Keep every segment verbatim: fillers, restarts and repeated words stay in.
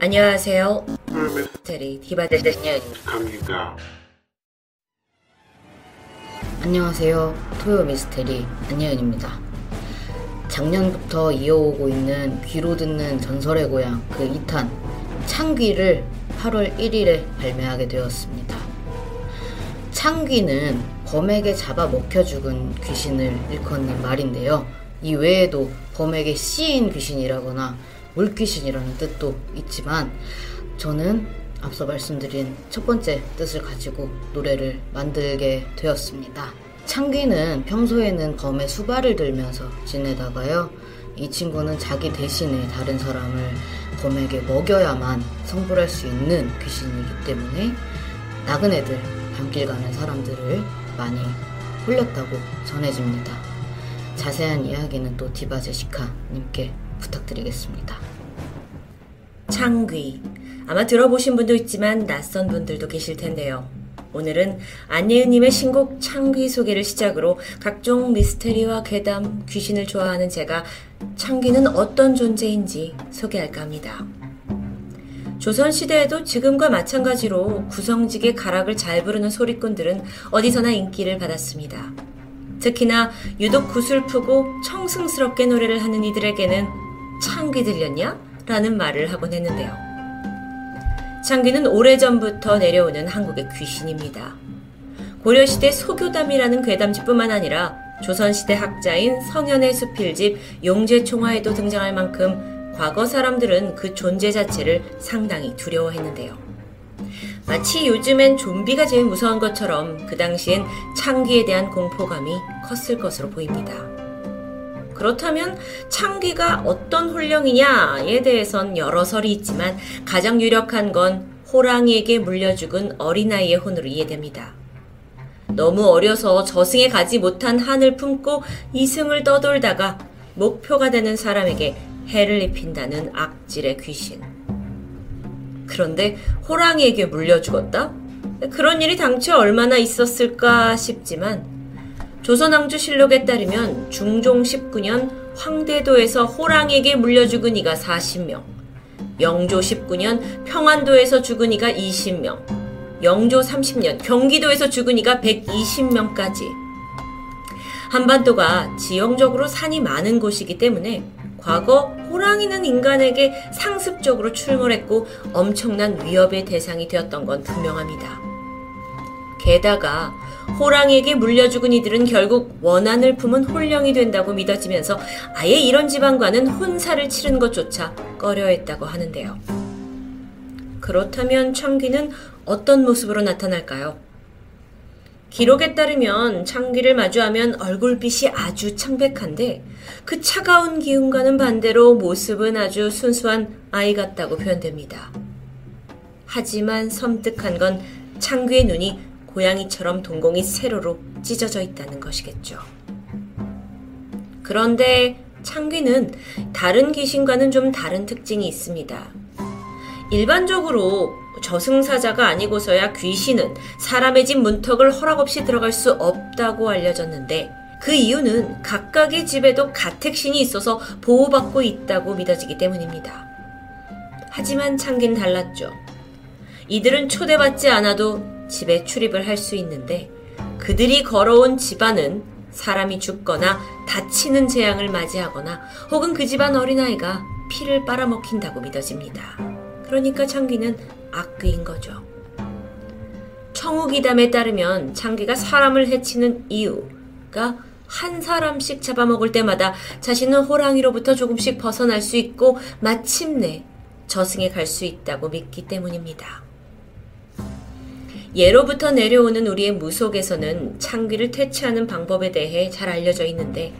안녕하세요. 토요미스테리 디바델트 창귀입니다. 안녕하세요. 토요미스테리 안예은입니다. 작년부터 이어오고 있는 귀로 듣는 전설의 고향 그 이 탄 창귀를 팔월 일일에 발매하게 되었습니다. 창귀는 범에게 잡아먹혀 죽은 귀신을 일컫는 말인데요. 이 외에도 범에게 씌인 귀신이라거나 물귀신이라는 뜻도 있지만 저는 앞서 말씀드린 첫 번째 뜻을 가지고 노래를 만들게 되었습니다. 창귀는 평소에는 범의 수발을 들면서 지내다가요. 이 친구는 자기 대신에 다른 사람을 범에게 먹여야만 성불할 수 있는 귀신이기 때문에 나그네들, 밤길 가는 사람들을 많이 홀렸다고 전해집니다. 자세한 이야기는 또 디바제시카님께 부탁드리겠습니다. 창귀, 아마 들어보신 분도 있지만 낯선 분들도 계실 텐데요. 오늘은 안예은님의 신곡 창귀 소개를 시작으로 각종 미스테리와 괴담, 귀신을 좋아하는 제가 창귀는 어떤 존재인지 소개할까 합니다. 조선시대에도 지금과 마찬가지로 구성직의 가락을 잘 부르는 소리꾼들은 어디서나 인기를 받았습니다. 특히나 유독 구슬프고 청승스럽게 노래를 하는 이들에게는 창귀 들렸냐? 라는 말을 하곤 했는데요. 창귀는 오래전부터 내려오는 한국의 귀신입니다. 고려시대 소교담이라는 괴담집뿐만 아니라 조선시대 학자인 성현의 수필집 용재총화에도 등장할 만큼 과거 사람들은 그 존재 자체를 상당히 두려워했는데요. 마치 요즘엔 좀비가 제일 무서운 것처럼 그 당시엔 창귀에 대한 공포감이 컸을 것으로 보입니다. 그렇다면 창귀가 어떤 혼령이냐에 대해선 여러 설이 있지만 가장 유력한 건 호랑이에게 물려 죽은 어린아이의 혼으로 이해됩니다. 너무 어려서 저승에 가지 못한 한을 품고 이승을 떠돌다가 목표가 되는 사람에게 해를 입힌다는 악질의 귀신. 그런데 호랑이에게 물려 죽었다? 그런 일이 당초 얼마나 있었을까 싶지만 조선왕조실록에 따르면 중종 십구 년 황대도에서 호랑이에게 물려 죽은 이가 사십 명, 영조 십구 년 평안도에서 죽은 이가 이십 명, 영조 삼십 년 경기도에서 죽은 이가 백이십 명까지. 한반도가 지형적으로 산이 많은 곳이기 때문에 과거 호랑이는 인간에게 상습적으로 출몰했고 엄청난 위협의 대상이 되었던 건 분명합니다. 게다가 호랑이에게 물려 죽은 이들은 결국 원한을 품은 혼령이 된다고 믿어지면서 아예 이런 집안과는 혼사를 치른 것조차 꺼려했다고 하는데요. 그렇다면 창귀는 어떤 모습으로 나타날까요? 기록에 따르면 창귀를 마주하면 얼굴빛이 아주 창백한데 그 차가운 기운과는 반대로 모습은 아주 순수한 아이 같다고 표현됩니다. 하지만 섬뜩한 건 창귀의 눈이 고양이처럼 동공이 세로로 찢어져 있다는 것이겠죠. 그런데 창귀는 다른 귀신과는 좀 다른 특징이 있습니다. 일반적으로 저승사자가 아니고서야 귀신은 사람의 집 문턱을 허락없이 들어갈 수 없다고 알려졌는데 그 이유는 각각의 집에도 가택신이 있어서 보호받고 있다고 믿어지기 때문입니다. 하지만 창귀는 달랐죠. 이들은 초대받지 않아도 집에 출입을 할 수 있는데 그들이 걸어온 집안은 사람이 죽거나 다치는 재앙을 맞이하거나 혹은 그 집안 어린아이가 피를 빨아먹힌다고 믿어집니다. 그러니까 창귀는 악귀인 거죠. 청우기담에 따르면 창귀가 사람을 해치는 이유가 한 사람씩 잡아먹을 때마다 자신은 호랑이로부터 조금씩 벗어날 수 있고 마침내 저승에 갈 수 있다고 믿기 때문입니다. 예로부터 내려오는 우리의 무속에서는 창귀를 퇴치하는 방법에 대해 잘 알려져 있는데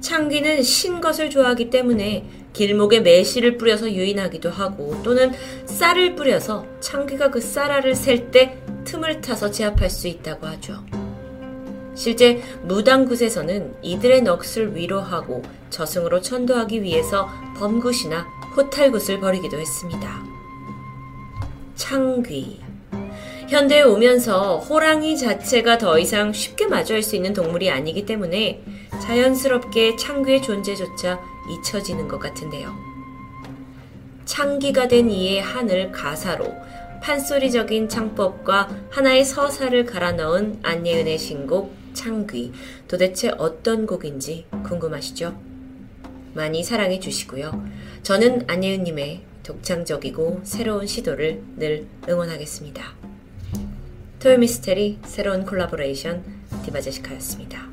창귀는 신 것을 좋아하기 때문에 길목에 매실을 뿌려서 유인하기도 하고 또는 쌀을 뿌려서 창귀가 그 쌀알을 셀 때 틈을 타서 제압할 수 있다고 하죠. 실제 무당 굿에서는 이들의 넋을 위로하고 저승으로 천도하기 위해서 범굿이나 호탈굿을 벌이기도 했습니다. 창귀, 현대에 오면서 호랑이 자체가 더 이상 쉽게 마주할 수 있는 동물이 아니기 때문에 자연스럽게 창귀의 존재조차 잊혀지는 것 같은데요. 창귀가 된 이의 한을 가사로 판소리적인 창법과 하나의 서사를 갈아 넣은 안예은의 신곡 창귀, 도대체 어떤 곡인지 궁금하시죠? 많이 사랑해 주시고요. 저는 안예은님의 독창적이고 새로운 시도를 늘 응원하겠습니다. 토요미스테리 새로운 콜라보레이션 디바제시카였습니다.